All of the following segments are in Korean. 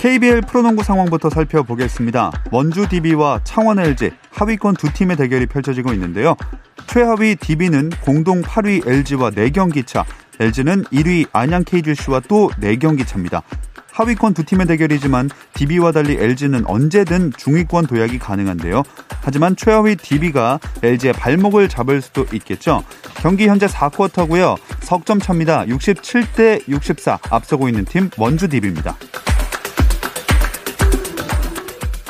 KBL 프로농구 상황부터 살펴보겠습니다. 원주 DB와 창원 LG, 하위권 두 팀의 대결이 펼쳐지고 있는데요. 최하위 DB는 공동 8위 LG와 4경기 차, LG는 1위 안양 KGC와 또 4경기 차입니다. 하위권 두 팀의 대결이지만 DB와 달리 LG는 언제든 중위권 도약이 가능한데요. 하지만 최하위 DB가 LG의 발목을 잡을 수도 있겠죠. 경기 현재 4쿼터고요. 석점 차입니다. 67대 64 앞서고 있는 팀 원주 DB입니다.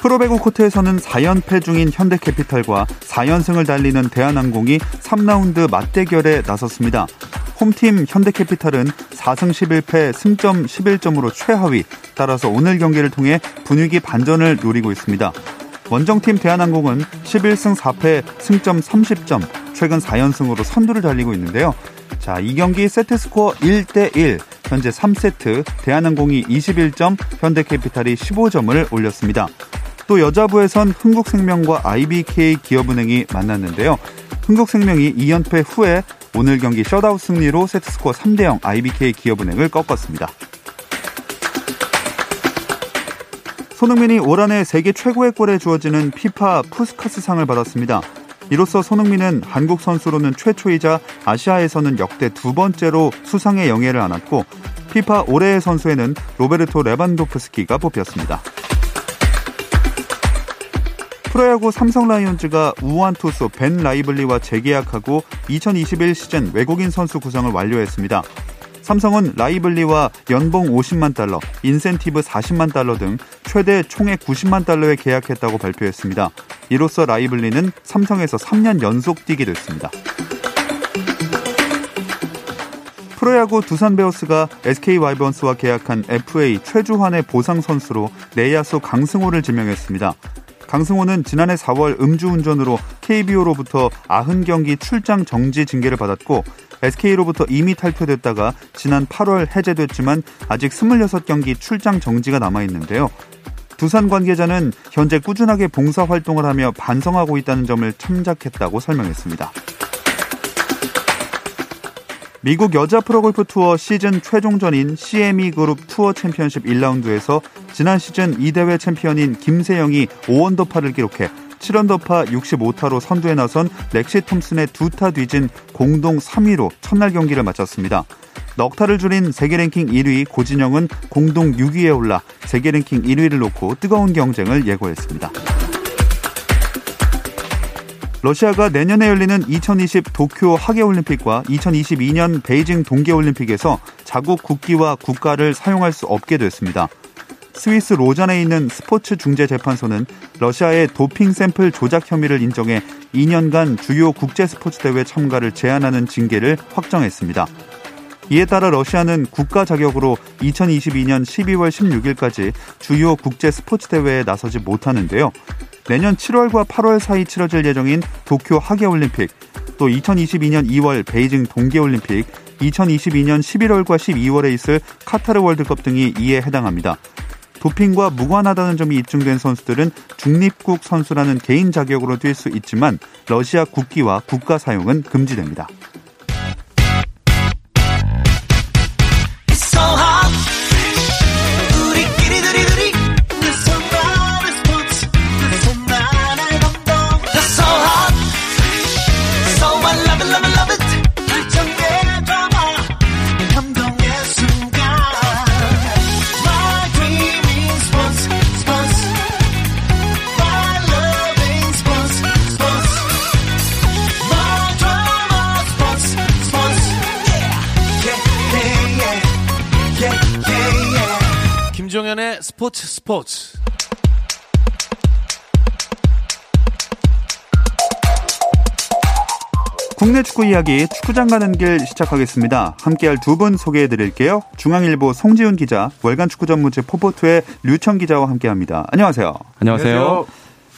프로배구 코트에서는 4연패 중인 현대캐피탈과 4연승을 달리는 대한항공이 3라운드 맞대결에 나섰습니다. 홈팀 현대캐피탈은 4승 11패 승점 11점으로 최하위, 따라서 오늘 경기를 통해 분위기 반전을 노리고 있습니다. 원정팀 대한항공은 11승 4패 승점 30점, 최근 4연승으로 선두를 달리고 있는데요. 자, 이 경기 세트스코어 1대1, 현재 3세트 대한항공이 21점, 현대캐피탈이 15점을 올렸습니다. 또 여자부에선 흥국생명과 IBK 기업은행이 만났는데요. 흥국생명이 2연패 후에 오늘 경기 셧아웃 승리로 세트스코어 3대0 IBK 기업은행을 꺾었습니다. 손흥민이 올 한해 세계 최고의 골에 주어지는 피파 푸스카스상을 받았습니다. 이로써 손흥민은 한국 선수로는 최초이자 아시아에서는 역대 두 번째로 수상의 영예를 안았고, 피파 올해의 선수에는 로베르토 레반도프스키가 뽑혔습니다. 프로야구 삼성 라이온즈가 우완 투수 벤 라이블리와 재계약하고 2021 시즌 외국인 선수 구성을 완료했습니다. 삼성은 라이블리와 연봉 50만 달러, 인센티브 40만 달러 등 최대 총액 90만 달러에 계약했다고 발표했습니다. 이로써 라이블리는 삼성에서 3년 연속 뛰게 됐습니다. 프로야구 두산 베어스가 SK 와이번스와 계약한 FA 최주환의 보상 선수로 내야수 강승호를 지명했습니다. 강승호는 지난해 4월 음주운전으로 KBO로부터 90경기 출장 정지 징계를 받았고, SK로부터 이미 탈퇴됐다가 지난 8월 해제됐지만 아직 26경기 출장 정지가 남아있는데요. 두산 관계자는 현재 꾸준하게 봉사활동을 하며 반성하고 있다는 점을 참작했다고 설명했습니다. 미국 여자 프로골프 투어 시즌 최종전인 CME 그룹 투어 챔피언십 1라운드에서 지난 시즌 2대회 챔피언인 김세영이 5언더파를 기록해 7언더파 65타로 선두에 나선 렉시 톰슨의 2타 뒤진 공동 3위로 첫날 경기를 마쳤습니다. 넉타를 줄인 세계 랭킹 1위 고진영은 공동 6위에 올라 세계 랭킹 1위를 놓고 뜨거운 경쟁을 예고했습니다. 러시아가 내년에 열리는 2020 도쿄 하계올림픽과 2022년 베이징 동계올림픽에서 자국 국기와 국가를 사용할 수 없게 됐습니다. 스위스 로잔에 있는 스포츠 중재 재판소는 러시아의 도핑 샘플 조작 혐의를 인정해 2년간 주요 국제 스포츠 대회 참가를 제한하는 징계를 확정했습니다. 이에 따라 러시아는 국가 자격으로 2022년 12월 16일까지 주요 국제 스포츠 대회에 나서지 못하는데요. 내년 7월과 8월 사이 치러질 예정인 도쿄 하계올림픽, 또 2022년 2월 베이징 동계올림픽, 2022년 11월과 12월에 있을 카타르 월드컵 등이 이에 해당합니다. 도핑과 무관하다는 점이 입증된 선수들은 중립국 선수라는 개인 자격으로 뛸 수 있지만 러시아 국기와 국가 사용은 금지됩니다. 김종현의 스포츠. 국내 축구 이야기 축구장 가는 길 시작하겠습니다. 함께할 두 분 소개해드릴게요. 중앙일보 송지훈 기자, 월간 축구 전문지 포포투의 류청 기자와 함께합니다. 안녕하세요. 안녕하세요.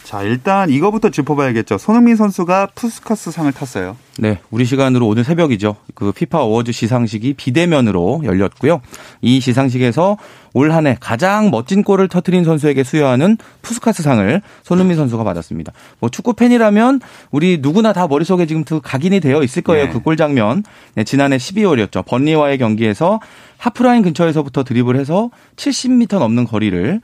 자, 일단 이거부터 짚어봐야겠죠. 손흥민 선수가 푸스카스상을 탔어요. 네, 우리 시간으로 오늘 새벽이죠. 그 피파 어워즈 시상식이 비대면으로 열렸고요. 이 시상식에서 올 한 해 가장 멋진 골을 터뜨린 선수에게 수여하는 푸스카스상을 손흥민 선수가 받았습니다. 뭐 축구 팬이라면 우리 누구나 다 머릿속에 지금 각인이 되어 있을 거예요. 네. 그 골 장면. 네, 지난해 12월이었죠. 번리와의 경기에서 하프라인 근처에서부터 드리블해서 70m 넘는 거리를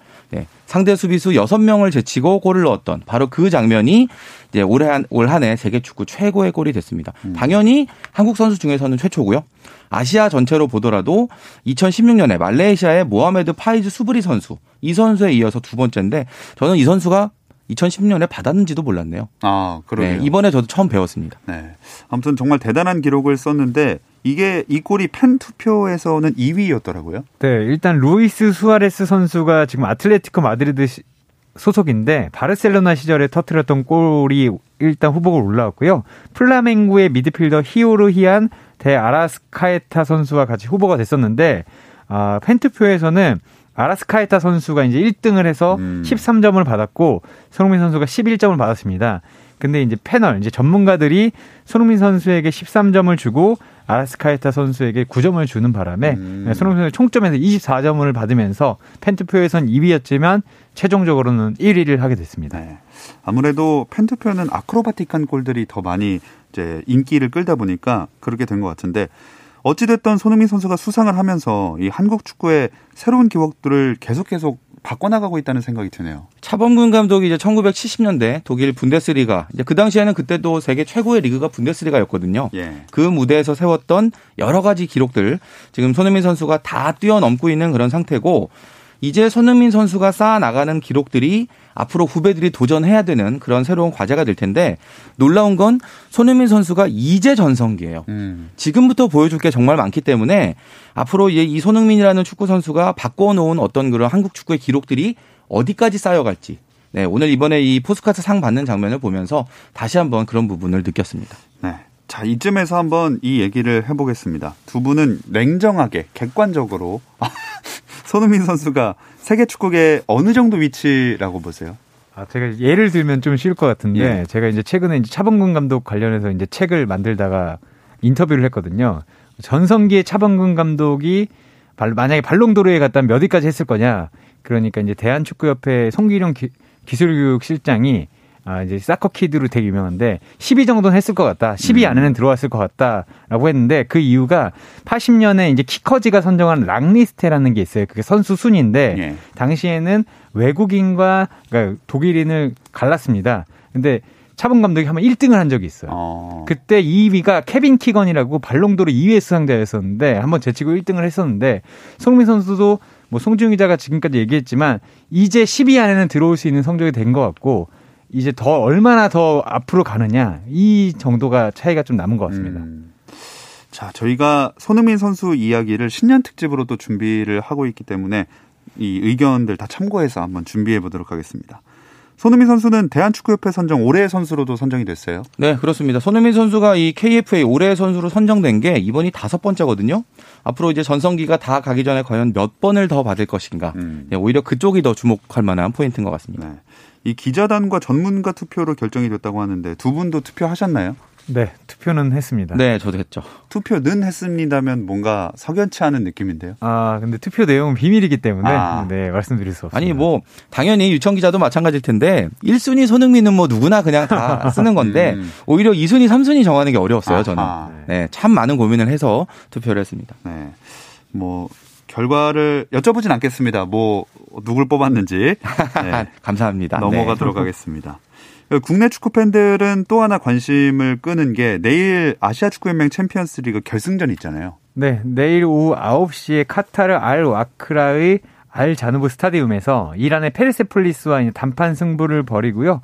상대 수비수 6명을 제치고 골을 넣었던 바로 그 장면이 이제 올 한 해 세계 축구 최고의 골이 됐습니다. 당연히 한국 선수 중에서는 최초고요. 아시아 전체로 보더라도 2016년에 말레이시아의 모하메드 파이즈 수브리 선수, 이 선수에 이어서 두 번째인데 저는 이 선수가 2010년에 받았는지도 몰랐네요. 아, 그러네요. 네, 이번에 저도 처음 배웠습니다. 네. 아무튼 정말 대단한 기록을 썼는데 이게 이 골이 팬 투표에서는 2위였더라고요. 네, 일단 루이스 수아레스 선수가 지금 아틀레티코 마드리드 소속인데 바르셀로나 시절에 터뜨렸던 골이 일단 후보로 올라왔고요. 플라멩구의 미드필더 히오르히안 데 아라스카에타 선수와 같이 후보가 됐었는데 팬 투표에서는 아라스카에타 선수가 이제 1등을 해서 13점을 받았고 손흥민 선수가 11점을 받았습니다. 근데 이제 패널, 이제 전문가들이 손흥민 선수에게 13점을 주고 아라스카에타 선수에게 9점을 주는 바람에 손흥민 선수 총점에서 24점을 받으면서 팬투표에선 2위였지만 최종적으로는 1위를 하게 됐습니다. 네. 아무래도 팬투표는 아크로바틱한 골들이 더 많이 이제 인기를 끌다 보니까 그렇게 된 것 같은데 어찌됐든 손흥민 선수가 수상을 하면서 이 한국 축구의 새로운 기록들을 계속 바꿔나가고 있다는 생각이 드네요. 차범근 감독이 이제 1970년대 독일 분데스리가, 이제 그 당시에는 그때도 세계 최고의 리그가 분데스리가였거든요. 예. 그 무대에서 세웠던 여러 가지 기록들 지금 손흥민 선수가 다 뛰어넘고 있는 그런 상태고 이제 손흥민 선수가 쌓아나가는 기록들이 앞으로 후배들이 도전해야 되는 그런 새로운 과제가 될 텐데 놀라운 건 손흥민 선수가 이제 전성기예요. 지금부터 보여줄 게 정말 많기 때문에 앞으로 이 손흥민이라는 축구 선수가 바꿔놓은 어떤 그런 한국 축구의 기록들이 어디까지 쌓여갈지. 네, 오늘 이번에 이 포스카트 상 받는 장면을 보면서 다시 한번 그런 부분을 느꼈습니다. 네. 자, 이쯤에서 한번 이 얘기를 해보겠습니다. 두 분은 냉정하게 객관적으로 손흥민 선수가 세계 축구계의 어느 정도 위치라고 보세요? 제가 예를 들면 좀 쉬울 것 같은데, 예. 제가 이제 최근에 이제 차범근 감독 관련해서 이제 책을 만들다가 인터뷰를 했거든요. 전성기의 차범근 감독이 만약에 발롱도르에 갔다면 몇 위까지 했을 거냐? 그러니까 이제 대한축구협회 송기룡 기술교육실장이 이제 사커키드로 되게 유명한데 10위 정도는 했을 것 같다. 10위 안에는 들어왔을 것 같다라고 했는데 그 이유가 80년에 이제 키커지가 선정한 랑리스트라는 게 있어요. 그게 선수 순위인데 네. 당시에는 외국인과 그러니까 독일인을 갈랐습니다. 근데 차범 감독이 한번 1등을 한 적이 있어요. 그때 2위가 케빈 키건이라고 발롱도르 2위의 수상자였었는데 한번 제치고 1등을 했었는데 손흥민 선수도 뭐 송지훈 기자가 지금까지 얘기했지만 이제 10위 안에는 들어올 수 있는 성적이 된 것 같고 이제 더 얼마나 더 앞으로 가느냐 이 정도가 차이가 좀 남은 것 같습니다. 자, 저희가 손흥민 선수 이야기를 신년 특집으로 또 준비를 하고 있기 때문에 이 의견들 다 참고해서 한번 준비해 보도록 하겠습니다. 손흥민 선수는 대한축구협회 선정 올해의 선수로도 선정이 됐어요. 네, 그렇습니다. 손흥민 선수가 이 KFA 올해의 선수로 선정된 게 이번이 5번째거든요. 앞으로 이제 전성기가 다 가기 전에 과연 몇 번을 더 받을 것인가. 네, 오히려 그쪽이 더 주목할 만한 포인트인 것 같습니다. 네. 이 기자단과 전문가 투표로 결정이 됐다고 하는데 두 분도 투표하셨나요? 네, 투표는 했습니다. 네, 저도 했죠. 투표는 했습니다면 뭔가 석연치 않은 느낌인데요. 근데 투표 내용은 비밀이기 때문에 네, 말씀드릴 수 없습니다. 아니, 뭐 당연히 유청 기자도 마찬가지일 텐데 1순위 손흥민은 뭐 누구나 그냥 다 쓰는 건데 오히려 2순위, 3순위 정하는 게 어려웠어요, 저는. 네, 참 많은 고민을 해서 투표를 했습니다. 네, 뭐 결과를 여쭤보진 않겠습니다. 누굴 뽑았는지. 네. 감사합니다. 넘어가도록 하겠습니다. 국내 축구 팬들은 또 하나 관심을 끄는 게 내일 아시아축구연맹 챔피언스리그 결승전 있잖아요. 네, 내일 오후 9시에 카타르 알와크라의 알자누브 스타디움에서 이란의 페르세폴리스와 단판 승부를 벌이고요.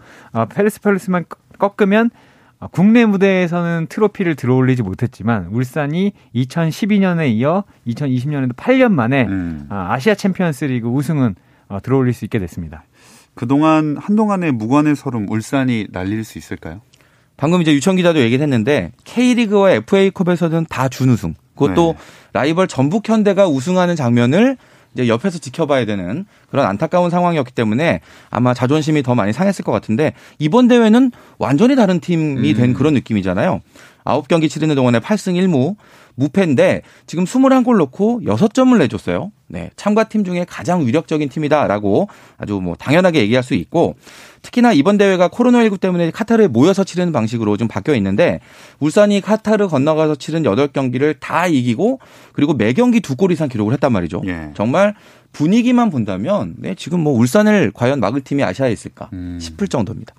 페르세폴리스만 꺾으면 국내 무대에서는 트로피를 들어올리지 못했지만 울산이 2012년에 이어 2020년에도 8년 만에 아시아 챔피언스 리그 우승은 들어올릴 수 있게 됐습니다. 그동안 한동안의 무관의 설움 울산이 날릴 수 있을까요? 방금 이제 유청 기자도 얘기를 했는데 K리그와 FA컵에서는 다 준우승. 그것도 라이벌 전북현대가 우승하는 장면을 이제 옆에서 지켜봐야 되는 그런 안타까운 상황이었기 때문에 아마 자존심이 더 많이 상했을 것 같은데 이번 대회는 완전히 다른 팀이 된 그런 느낌이잖아요. 9경기 치르는 동안에 8승 1무 무패인데 지금 21골 넣고 6점을 내줬어요. 네, 참가팀 중에 가장 위력적인 팀이다라고 아주 뭐 당연하게 얘기할 수 있고 특히나 이번 대회가 코로나19 때문에 카타르에 모여서 치르는 방식으로 좀 바뀌어 있는데 울산이 카타르 건너가서 치른 8경기를 다 이기고 그리고 매경기 2골 이상 기록을 했단 말이죠. 예. 정말 분위기만 본다면 네, 지금 뭐 울산을 과연 막을 팀이 아시아에 있을까 싶을 정도입니다.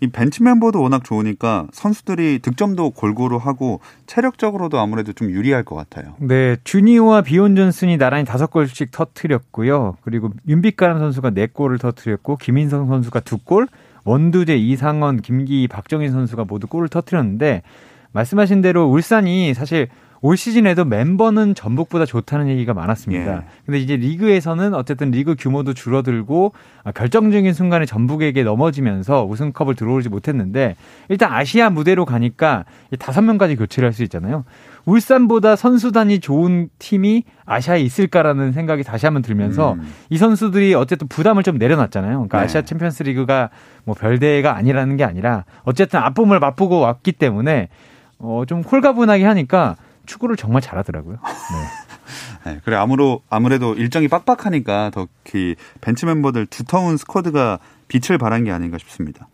이 벤치 멤버도 워낙 좋으니까 선수들이 득점도 골고루 하고 체력적으로도 아무래도 좀 유리할 것 같아요. 네, 주니오와 비온 존슨이 나란히 5골씩 터뜨렸고요. 그리고 윤빛가람 선수가 4골을 터뜨렸고 김인성 선수가 2골, 원두재, 이상원, 김기희, 박정인 선수가 모두 골을 터뜨렸는데 말씀하신 대로 울산이 사실 올 시즌에도 멤버는 전북보다 좋다는 얘기가 많았습니다. 근데 이제 리그에서는 어쨌든 리그 규모도 줄어들고 결정적인 순간에 전북에게 넘어지면서 우승컵을 들어오지 못했는데 일단 아시아 무대로 가니까 5명까지 교체를 할 수 있잖아요. 울산보다 선수단이 좋은 팀이 아시아에 있을까라는 생각이 다시 한번 들면서 이 선수들이 어쨌든 부담을 좀 내려놨잖아요. 그러니까 아시아 챔피언스 리그가 뭐 별대회가 아니라는 게 아니라 어쨌든 아픔을 맛보고 왔기 때문에 좀 홀가분하게 하니까 축구를 정말 잘하더라고요. 네. 네, 그래 아무래도 일정이 빡빡하니까 더 벤치 멤버들 두터운 스쿼드가 빛을 발한 게 아닌가 싶습니다.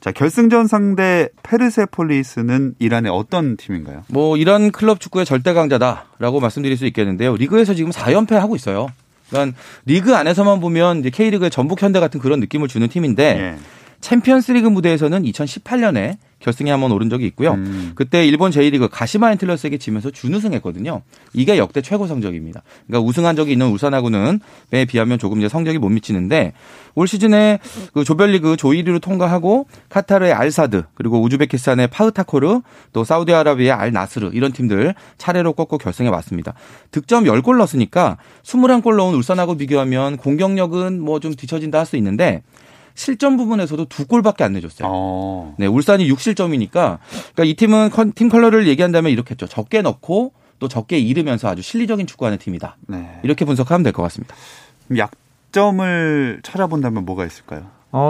자, 결승전 상대 페르세폴리스는 이란의 어떤 팀인가요? 뭐 이란 클럽 축구의 절대 강자다라고 말씀드릴 수 있겠는데요. 리그에서 지금 4연패 하고 있어요. 그러니까 리그 안에서만 보면 이제 K리그의 전북현대 같은 그런 느낌을 주는 팀인데. 네. 챔피언스리그 무대에서는 2018년에 결승에 한번 오른 적이 있고요. 그때 일본 제1리그 가시마 엔틀러스에게 지면서 준우승했거든요. 이게 역대 최고 성적입니다. 그러니까 우승한 적이 있는 울산하고는 에 비하면 조금 이제 성적이 못 미치는데 올 시즌에 그 조별리그 조 1위로 통과하고 카타르의 알사드 그리고 우즈베키스탄의 파흐타코르 또 사우디아라비아의 알나스르 이런 팀들 차례로 꺾고 결승에 왔습니다. 득점 10골 넣었으니까 21골 넣은 울산하고 비교하면 공격력은 뭐 좀 뒤처진다 할 수 있는데 실점 부분에서도 2골밖에 안 내줬어요. 네, 울산이 6실점이니까 그러니까 이 팀은 팀 컬러를 얘기한다면 이렇게 했죠. 적게 넣고 또 적게 잃으면서 아주 실리적인 축구하는 팀이다. 네. 이렇게 분석하면 될 것 같습니다. 약점을 찾아본다면 뭐가 있을까요?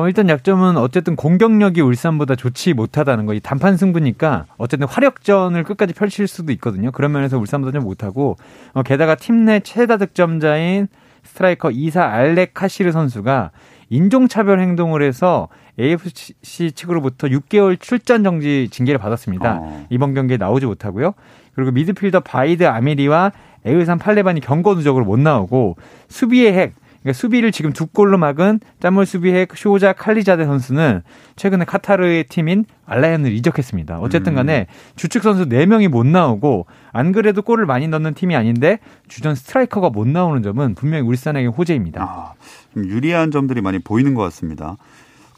일단 약점은 어쨌든 공격력이 울산보다 좋지 못하다는 거. 이 단판 승부니까 어쨌든 화력전을 끝까지 펼칠 수도 있거든요. 그런 면에서 울산보다 좀 못하고 게다가 팀 내 최다 득점자인 스트라이커 이사 알렉카시르 선수가 인종차별 행동을 해서 AFC 측으로부터 6개월 출전 정지 징계를 받았습니다. 이번 경기에 나오지 못하고요. 그리고 미드필더 바이드 아미리와 에흐산 팔레반이 경고 누적으로 못 나오고 수비의 핵, 그러니까 수비를 지금 2골로 막은 짠물 수비 핵 쇼자 칼리자데 선수는 최근에 카타르의 팀인 알라얀을 이적했습니다. 어쨌든 간에 주축 선수 4명이 못 나오고 안 그래도 골을 많이 넣는 팀이 아닌데 주전 스트라이커가 못 나오는 점은 분명히 울산에게 호재입니다. 좀 유리한 점들이 많이 보이는 것 같습니다.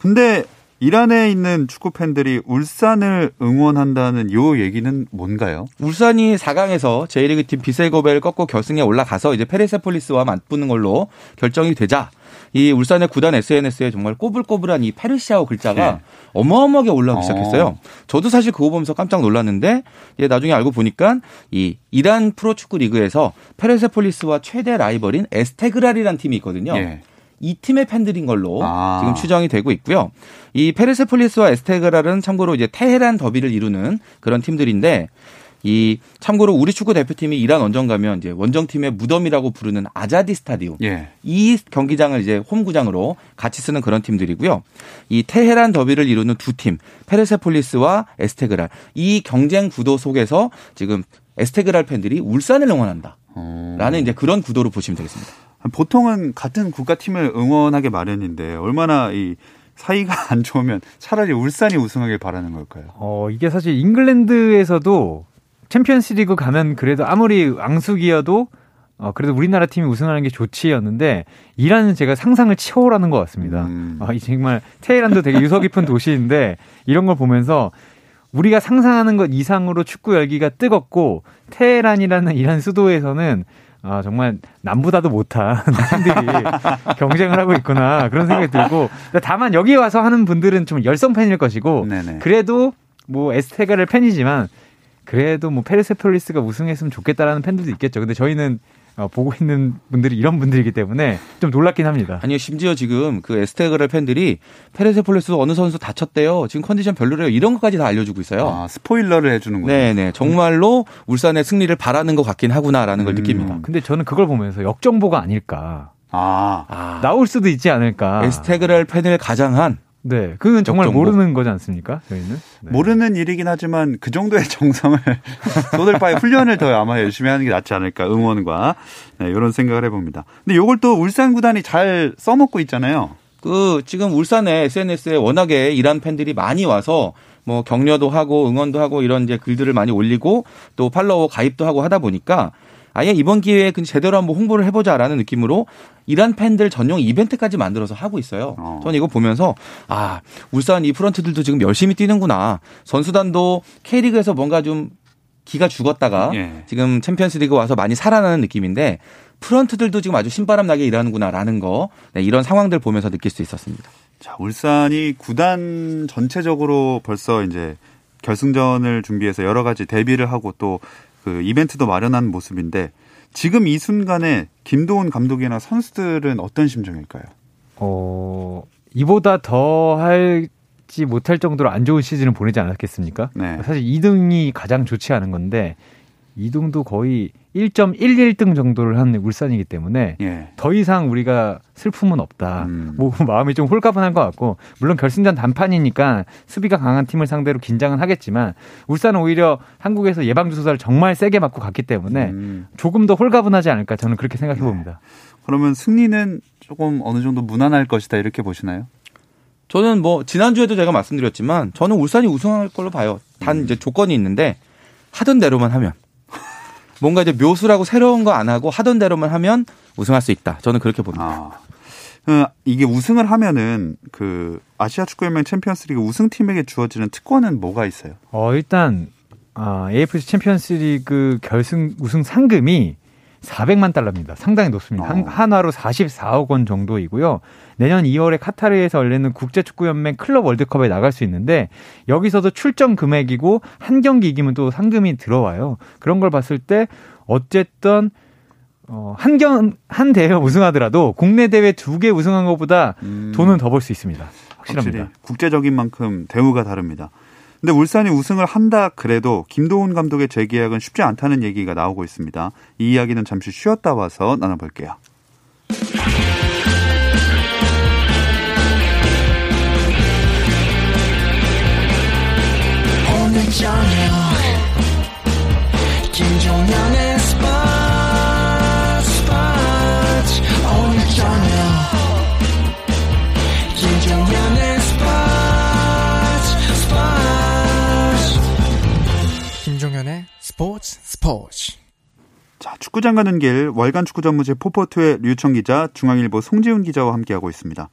근데 이란에 있는 축구 팬들이 울산을 응원한다는 요 얘기는 뭔가요? 울산이 4강에서 제1리그 팀 비셀고베를 꺾고 결승에 올라가서 이제 페르세폴리스와 맞붙는 걸로 결정이 되자 이 울산의 구단 SNS에 정말 꼬불꼬불한 이 페르시아어 글자가 어마어마하게 올라오기 시작했어요. 저도 사실 그거 보면서 깜짝 놀랐는데 나중에 알고 보니까 이 이란 프로축구 리그에서 페르세폴리스와 최대 라이벌인 에스테그랄이라는 팀이 있거든요. 예. 이 팀의 팬들인 걸로 지금 추정이 되고 있고요. 이 페르세폴리스와 에스테그랄은 참고로 이제 테헤란 더비를 이루는 그런 팀들인데 이 참고로 우리 축구 대표팀이 이란 원정 가면 이제 원정팀의 무덤이라고 부르는 아자디 스타디움. 예. 이 경기장을 이제 홈구장으로 같이 쓰는 그런 팀들이고요. 이 테헤란 더비를 이루는 두 팀, 페르세폴리스와 에스테그랄. 이 경쟁 구도 속에서 지금 에스테그랄 팬들이 울산을 응원한다. 라는 이제 그런 구도로 보시면 되겠습니다. 보통은 같은 국가팀을 응원하게 마련인데 얼마나 이 사이가 안 좋으면 차라리 울산이 우승하길 바라는 걸까요? 이게 사실 잉글랜드에서도 챔피언스리그 가면 그래도 아무리 앙숙이어도 그래도 우리나라 팀이 우승하는 게 좋지였는데 이란은 제가 상상을 초월하는 것 같습니다. 이 정말 테헤란도 되게 유서 깊은 도시인데 이런 걸 보면서 우리가 상상하는 것 이상으로 축구 열기가 뜨겁고 테헤란이라는 이란 수도에서는 정말 남보다도 못한 팀들이 경쟁을 하고 있구나 그런 생각이 들고 다만 여기 와서 하는 분들은 좀 열성 팬일 것이고 네네. 그래도 뭐 에스테그랄 팬이지만 그래도 뭐 페르세폴리스가 우승했으면 좋겠다라는 팬들도 있겠죠. 근데 저희는 보고 있는 분들이 이런 분들이기 때문에 좀 놀랍긴 합니다. 아니요, 심지어 지금 그 에스테그랄 팬들이 페르세폴리스 어느 선수 다쳤대요. 지금 컨디션 별로래요. 이런 것까지 다 알려주고 있어요. 아, 스포일러를 해주는군요. 네네. 정말로 울산의 승리를 바라는 것 같긴 하구나라는 걸 느낍니다. 근데 저는 그걸 보면서 역정보가 아닐까. 나올 수도 있지 않을까. 에스테그랄 팬을 가장한. 네, 그건 정말 역정보. 모르는 거지 않습니까? 저희는 네. 모르는 일이긴 하지만 그 정도의 정성을 쏟을 바에 훈련을 더 아마 열심히 하는 게 낫지 않을까, 응원과 네, 이런 생각을 해봅니다. 근데 이걸 또 울산 구단이 잘 써먹고 있잖아요. 그 지금 울산에 SNS에 워낙에 이란 팬들이 많이 와서 뭐 격려도 하고 응원도 하고 이런 이제 글들을 많이 올리고 또 팔로워 가입도 하고 하다 보니까. 아예 이번 기회에 제대로 한번 홍보를 해보자라는 느낌으로 이란 팬들 전용 이벤트까지 만들어서 하고 있어요. 저는 이거 보면서 아, 울산 이 프런트들도 지금 열심히 뛰는구나. 선수단도 K리그에서 뭔가 좀 기가 죽었다가 예. 지금 챔피언스리그 와서 많이 살아나는 느낌인데 프런트들도 지금 아주 신바람 나게 일하는구나라는 거 네, 이런 상황들 보면서 느낄 수 있었습니다. 자, 울산이 구단 전체적으로 벌써 이제 결승전을 준비해서 여러 가지 대비를 하고 또 그 이벤트도 마련한 모습인데 지금 이 순간에 김도훈 감독이나 선수들은 어떤 심정일까요? 이보다 더 할지 못할 정도로 안 좋은 시즌을 보내지 않았겠습니까? 네. 사실 2등이 가장 좋지 않은 건데 2등도 거의 1.11등 정도를 한 울산이기 때문에 예. 더 이상 우리가 슬픔은 없다. 뭐 마음이 좀 홀가분한 것 같고 물론 결승전 단판이니까 수비가 강한 팀을 상대로 긴장은 하겠지만 울산은 오히려 한국에서 예방주사를 정말 세게 맞고 갔기 때문에 조금 더 홀가분하지 않을까 저는 그렇게 생각해 봅니다. 네. 그러면 승리는 조금 어느 정도 무난할 것이다 이렇게 보시나요? 저는 뭐 지난주에도 제가 말씀드렸지만 저는 울산이 우승할 걸로 봐요. 단 이제 조건이 있는데 하던 대로만 하면. 뭔가 이제 묘수라고 새로운 거 안 하고 하던 대로만 하면 우승할 수 있다. 저는 그렇게 봅니다. 이게 우승을 하면은 그 아시아축구연맹 챔피언스리그 우승팀에게 주어지는 특권은 뭐가 있어요? 일단 AFC 챔피언스리그 결승 우승 상금이 400만 달러입니다. 상당히 높습니다. 한화로 44억 원 정도이고요. 내년 2월에 카타르에서 열리는 국제축구연맹 클럽 월드컵에 나갈 수 있는데 여기서도 출전 금액이고 한 경기 이기면 또 상금이 들어와요. 그런 걸 봤을 때 어쨌든 한 대회 우승하더라도 국내 대회 2개 우승한 것보다 돈은 더 벌 수 있습니다. 확실합니다. 확실히 국제적인 만큼 대우가 다릅니다. 근데 울산이 우승을 한다 그래도 김도훈 감독의 재계약은 쉽지 않다는 얘기가 나오고 있습니다. 이 이야기는 잠시 쉬었다 와서 나눠볼게요. 오늘 저녁 김종현의 스포츠 오늘 저녁 김종현의 스포츠. 자, 축구장 가는 길 월간 축구 전무지 포포트의 류청 기자, 중앙일보 송지훈 기자와 함께하고 있습니다.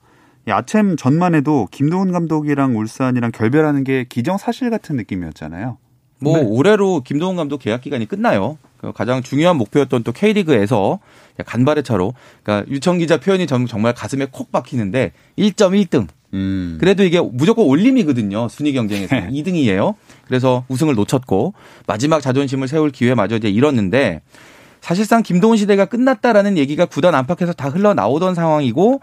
아침 전만 해도 김도훈 감독이랑 울산이랑 결별하는 게 기정사실 같은 느낌이었잖아요. 뭐 네. 올해로 김도훈 감독 계약 기간이 끝나요. 가장 중요한 목표였던 또 K리그에서 간발의 차로. 그러니까 류청 기자 표현이 정말 가슴에 콕 박히는데 1.1등. 그래도 이게 무조건 올림이거든요. 순위 경쟁에서 2등이에요. 그래서 우승을 놓쳤고 마지막 자존심을 세울 기회마저 이제 잃었는데 사실상 김동훈 시대가 끝났다라는 얘기가 구단 안팎에서 다 흘러나오던 상황이고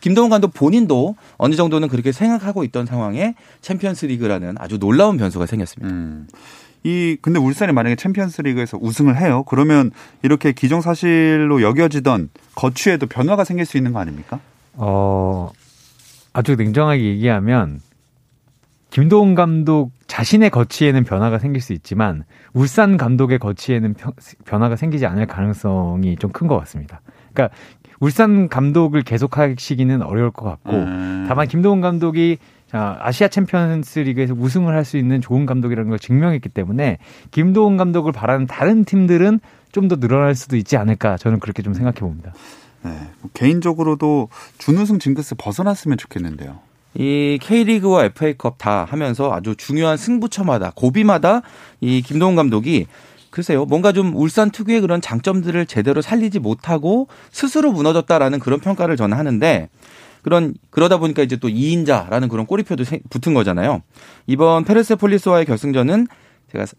김동훈 감독 본인도 어느 정도는 그렇게 생각하고 있던 상황에 챔피언스리그라는 아주 놀라운 변수가 생겼습니다. 근데 울산이 만약에 챔피언스리그에서 우승을 해요. 그러면 이렇게 기정사실로 여겨지던 거취에도 변화가 생길 수 있는 거 아닙니까? 아주 냉정하게 얘기하면 김도훈 감독 자신의 거취에는 변화가 생길 수 있지만 울산 감독의 거취에는 변화가 생기지 않을 가능성이 좀 큰 것 같습니다. 그러니까 울산 감독을 계속하시기는 어려울 것 같고 다만 김도훈 감독이 아시아 챔피언스 리그에서 우승을 할 수 있는 좋은 감독이라는 걸 증명했기 때문에 김도훈 감독을 바라는 다른 팀들은 좀 더 늘어날 수도 있지 않을까 저는 그렇게 좀 생각해 봅니다. 네, 개인적으로도 준우승 징크스 벗어났으면 좋겠는데요. 이 K리그와 FA컵 다 하면서 아주 중요한 승부처마다 고비마다 이 김동훈 감독이 글쎄요 뭔가 좀 울산 특유의 그런 장점들을 제대로 살리지 못하고 스스로 무너졌다라는 그런 평가를 저는 하는데 그러다 보니까 이제 또 2인자라는 그런 꼬리표도 붙은 거잖아요. 이번 페르세폴리스와의 결승전은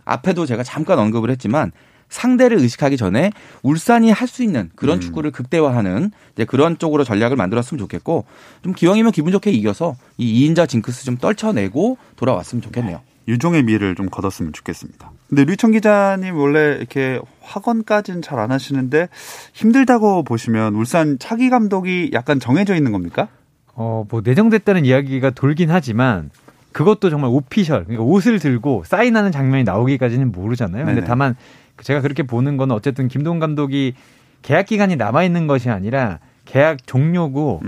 앞에도 제가 잠깐 언급을 했지만 상대를 의식하기 전에 울산이 할 수 있는 그런 축구를 극대화하는 이제 그런 쪽으로 전략을 만들었으면 좋겠고, 좀 기왕이면 기분 좋게 이겨서 이 2인자 징크스 좀 떨쳐내고 돌아왔으면 좋겠네요. 유종의 미를 좀 거뒀으면 좋겠습니다. 근데 류청 기자님 원래 이렇게 확언까지는 잘 안 하시는데 힘들다고 보시면 울산 차기 감독이 약간 정해져 있는 겁니까? 뭐 내정됐다는 이야기가 돌긴 하지만 그것도 정말 오피셜, 그러니까 옷을 들고 사인하는 장면이 나오기까지는 모르잖아요. 근데 다만 제가 그렇게 보는 건 어쨌든 김동 감독이 계약 기간이 남아있는 것이 아니라 계약 종료고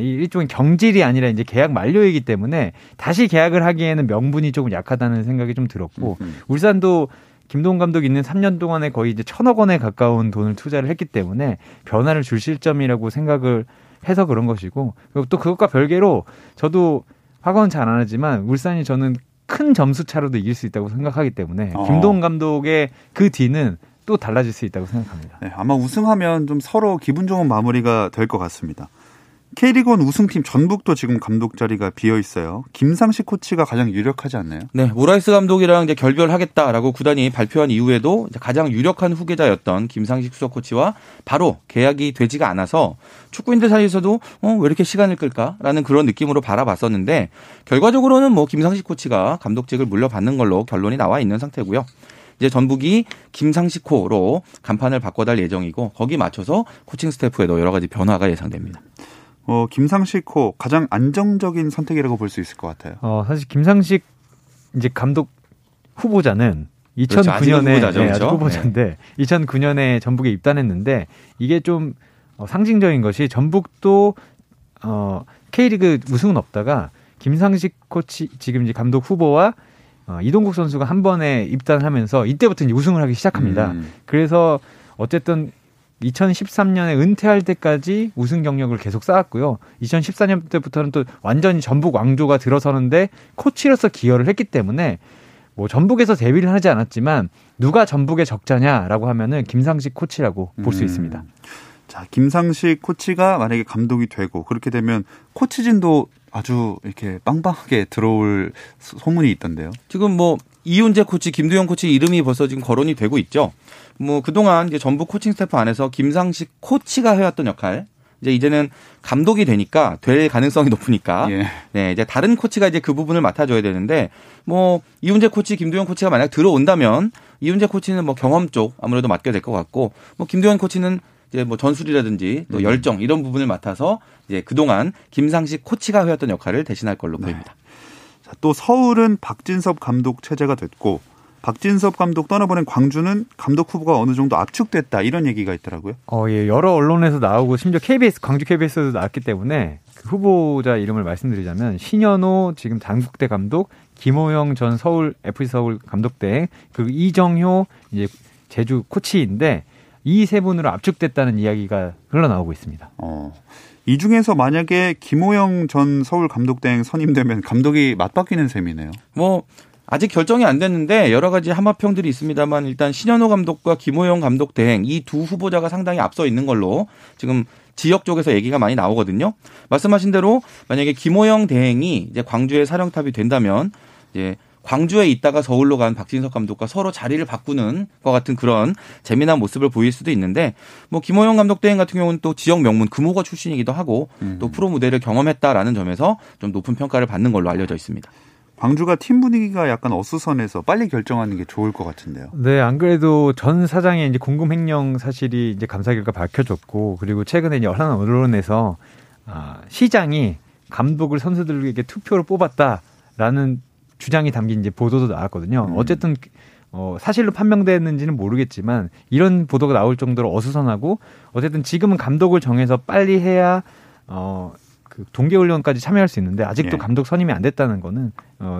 일종의 경질이 아니라 이제 계약 만료이기 때문에 다시 계약을 하기에는 명분이 조금 약하다는 생각이 좀 들었고, 울산도 김동 감독이 있는 3년 동안에 거의 이제 1,000억 원에 가까운 돈을 투자를 했기 때문에 변화를 줄 시점이라고 생각을 해서 그런 것이고, 그리고 또 그것과 별개로 저도 확언은 잘 안 하지만 울산이 저는 큰 점수 차로도 이길 수 있다고 생각하기 때문에 김동훈 감독의 그 뒤는 또 달라질 수 있다고 생각합니다. 네, 아마 우승하면 좀 서로 기분 좋은 마무리가 될 것 같습니다. K리그 1 우승팀 전북도 지금 감독 자리가 비어 있어요. 김상식 코치가 가장 유력하지 않나요? 네, 모라이스 감독이랑 이제 결별하겠다라고 구단이 발표한 이후에도 이제 가장 유력한 후계자였던 김상식 수석 코치와 바로 계약이 되지가 않아서 축구인들 사이에서도 왜 이렇게 시간을 끌까라는 그런 느낌으로 바라봤었는데, 결과적으로는 뭐 김상식 코치가 감독직을 물려받는 걸로 결론이 나와 있는 상태고요. 이제 전북이 김상식호로 간판을 바꿔달 예정이고, 거기 맞춰서 코칭 스태프에도 여러 가지 변화가 예상됩니다. 김상식 코 가장 안정적인 선택이라고 볼 수 있을 것 같아요. 사실 김상식 이제 감독 후보자는 2009년에 그렇죠. 아직 후보자인데 네. 2009년에 전북에 입단했는데, 이게 좀 상징적인 것이 전북도 K리그 우승은 없다가 김상식 코치 지금 이제 감독 후보와 이동국 선수가 한 번에 입단하면서 이때부터 이제 우승을 하기 시작합니다. 그래서 어쨌든 2013년에 은퇴할 때까지 우승 경력을 계속 쌓았고요. 2014년 때부터는 또 완전히 전북 왕조가 들어서는데 코치로서 기여를 했기 때문에 뭐 전북에서 데뷔를 하지 않았지만 누가 전북의 적자냐라고 하면은 김상식 코치라고 볼 수 있습니다. 자, 김상식 코치가 만약에 감독이 되고 그렇게 되면 코치진도 아주 이렇게 빵빵하게 들어올 소문이 있던데요. 지금 뭐 이훈재 코치, 김두영 코치 이름이 벌써 지금 거론이 되고 있죠. 뭐 그동안 이제 전북 코칭 스태프 안에서 김상식 코치가 해왔던 역할, 이제는 감독이 되니까 될 가능성이 높으니까 네, 이제 다른 코치가 이제 그 부분을 맡아줘야 되는데, 뭐 이훈재 코치, 김두영 코치가 만약 들어온다면 이훈재 코치는 뭐 경험 쪽 아무래도 맡게 될 것 같고, 뭐 김두영 코치는 이제 뭐 전술이라든지 또 열정 이런 부분을 맡아서 이제 그동안 김상식 코치가 해왔던 역할을 대신할 걸로 보입니다. 또 서울은 박진섭 감독 체제가 됐고, 박진섭 감독 떠나보낸 광주는 감독 후보가 어느 정도 압축됐다 이런 얘기가 있더라고요. 예, 여러 언론에서 나오고 심지어 KBS, 광주 KBS에도 나왔기 때문에 그 후보자 이름을 말씀드리자면 신현호 지금 당국대 감독, 김호영 전 서울 FC 서울 감독대, 그리고 이정효 이제 제주 코치인데 이 세 분으로 압축됐다는 이야기가 흘러나오고 있습니다. 이 중에서 만약에 김호영 전 서울 감독대행 선임되면 감독이 맞바뀌는 셈이네요. 뭐 아직 결정이 안 됐는데 여러 가지 하마평들이 있습니다만, 일단 신현호 감독과 김호영 감독대행 이 두 후보자가 상당히 앞서 있는 걸로 지금 지역 쪽에서 얘기가 많이 나오거든요. 말씀하신 대로 만약에 김호영 대행이 이제 광주의 사령탑이 된다면 이제 광주에 있다가 서울로 간 박진석 감독과 서로 자리를 바꾸는 것 같은 그런 재미난 모습을 보일 수도 있는데, 뭐 김호영 감독 대행 같은 경우는 또 지역 명문 금호가 출신이기도 하고 또 프로 무대를 경험했다라는 점에서 좀 높은 평가를 받는 걸로 알려져 있습니다. 광주가 팀 분위기가 약간 어수선해서 빨리 결정하는 게 좋을 것 같은데요. 네, 안 그래도 전 사장의 이제 공금 횡령 사실이 이제 감사 결과 밝혀졌고, 그리고 최근에 이제 여러 언론에서 시장이 감독을 선수들에게 투표로 뽑았다라는 주장이 담긴 이제 보도도 나왔거든요. 어쨌든 사실로 판명됐는지는 모르겠지만 이런 보도가 나올 정도로 어수선하고, 어쨌든 지금은 감독을 정해서 빨리 해야 그 동계훈련까지 참여할 수 있는데 아직도 감독 선임이 안 됐다는 거는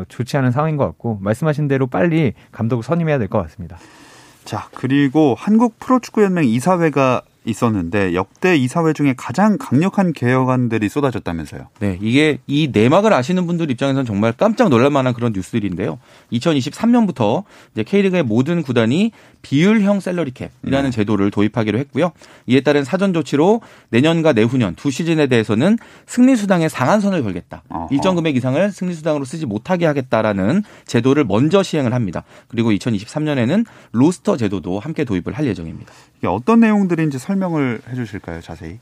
좋지 않은 상황인 것 같고, 말씀하신 대로 빨리 감독을 선임해야 될 것 같습니다. 자, 그리고 한국 프로축구연맹 이사회가 있었는데 역대 이사회 중에 가장 강력한 개혁안들이 쏟아졌다면서요. 네, 이게 이 내막을 아시는 분들 입장에서는 정말 깜짝 놀랄 만한 그런 뉴스들인데요. 2023년부터 이제 K리그의 모든 구단이 비율형 셀러리캡이라는 제도를 도입하기로 했고요. 이에 따른 사전 조치로 내년과 내후년 두 시즌에 대해서는 승리수당의 상한선을 걸겠다. 어허. 일정 금액 이상을 승리수당으로 쓰지 못하게 하겠다라는 제도를 먼저 시행을 합니다. 그리고 2023년에는 로스터 제도도 함께 도입을 할 예정입니다. 이게 어떤 내용들인지 설명을 해 주실까요? 자세히.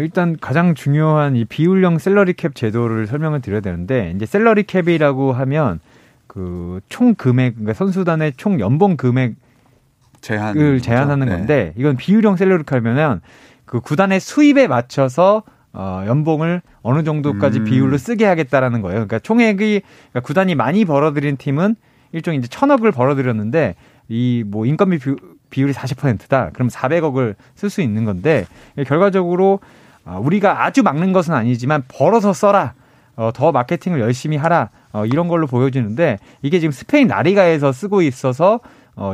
일단 가장 중요한 이 비율형 셀러리캡 제도를 설명을 드려야 되는데, 이제 셀러리캡이라고 하면 그 총 금액, 그러니까 선수단의 총 연봉 금액 제한을 제한하는 거죠? 건데, 이건 비율형 셀러리캡이면 그 구단의 수입에 맞춰서 연봉을 어느 정도까지 비율로 쓰게 하겠다라는 거예요. 그러니까 총액이, 그러니까 구단이 많이 벌어들인 팀은 일종의 이제 1,000억을 벌어들였는데 이 뭐 인건비 비율이 40%다. 그럼 400억을 쓸 수 있는 건데, 결과적으로 우리가 아주 막는 것은 아니지만 벌어서 써라. 더 마케팅을 열심히 하라. 이런 걸로 보여지는데, 이게 지금 스페인 라리가에서 쓰고 있어서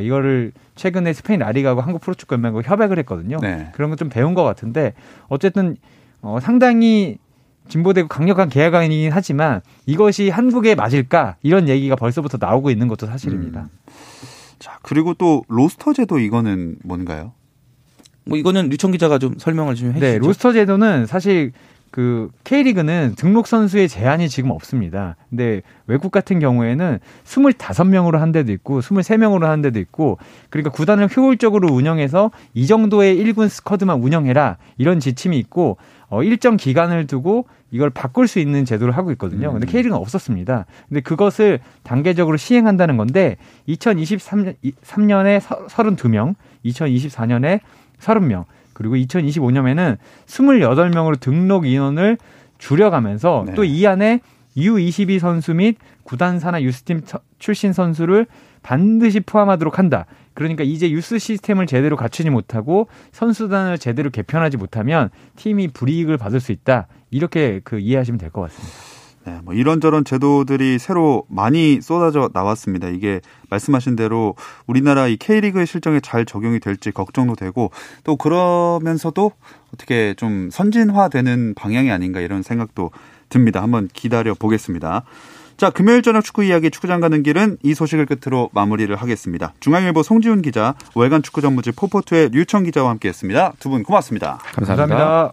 이거를 최근에 스페인 라리가하고 한국 프로축구연맹하고 협약을 했거든요. 네. 그런 거 좀 배운 것 같은데, 어쨌든 상당히 진보되고 강력한 개혁안이긴 하지만 이것이 한국에 맞을까? 이런 얘기가 벌써부터 나오고 있는 것도 사실입니다. 자, 그리고 또 로스터 제도, 이거는 뭔가요? 뭐 이거는 류청 기자가 좀 설명을 좀 해주시죠. 네, 로스터 제도는 사실 그 K리그는 등록 선수의 제한이 지금 없습니다. 근데 외국 같은 경우에는 25명으로 한 데도 있고 23명으로 한 데도 있고, 그러니까 구단을 효율적으로 운영해서 이 정도의 1군 스쿼드만 운영해라, 이런 지침이 있고 일정 기간을 두고 이걸 바꿀 수 있는 제도를 하고 있거든요. 근데 K리그는 없었습니다. 근데 그것을 단계적으로 시행한다는 건데, 2023년에 32명, 2024년에 30명, 그리고 2025년에는 28명으로 등록 인원을 줄여가면서, 네, 또 이 안에 U22 선수 및 구단 산하 유스팀 출신 선수를 반드시 포함하도록 한다. 그러니까 이제 유스 시스템을 제대로 갖추지 못하고 선수단을 제대로 개편하지 못하면 팀이 불이익을 받을 수 있다. 이렇게 이해하시면 될 것 같습니다. 네, 뭐 이런저런 제도들이 새로 많이 쏟아져 나왔습니다. 이게 말씀하신 대로 우리나라 이 K리그의 실정에 잘 적용이 될지 걱정도 되고, 또 그러면서도 어떻게 좀 선진화되는 방향이 아닌가, 이런 생각도 듭니다. 한번 기다려 보겠습니다. 자, 금요일 저녁 축구 이야기 축구장 가는 길은 이 소식을 끝으로 마무리를 하겠습니다. 중앙일보 송지훈 기자, 월간 축구 전무지 포포투의 류청 기자와 함께했습니다. 두 분 고맙습니다. 감사합니다.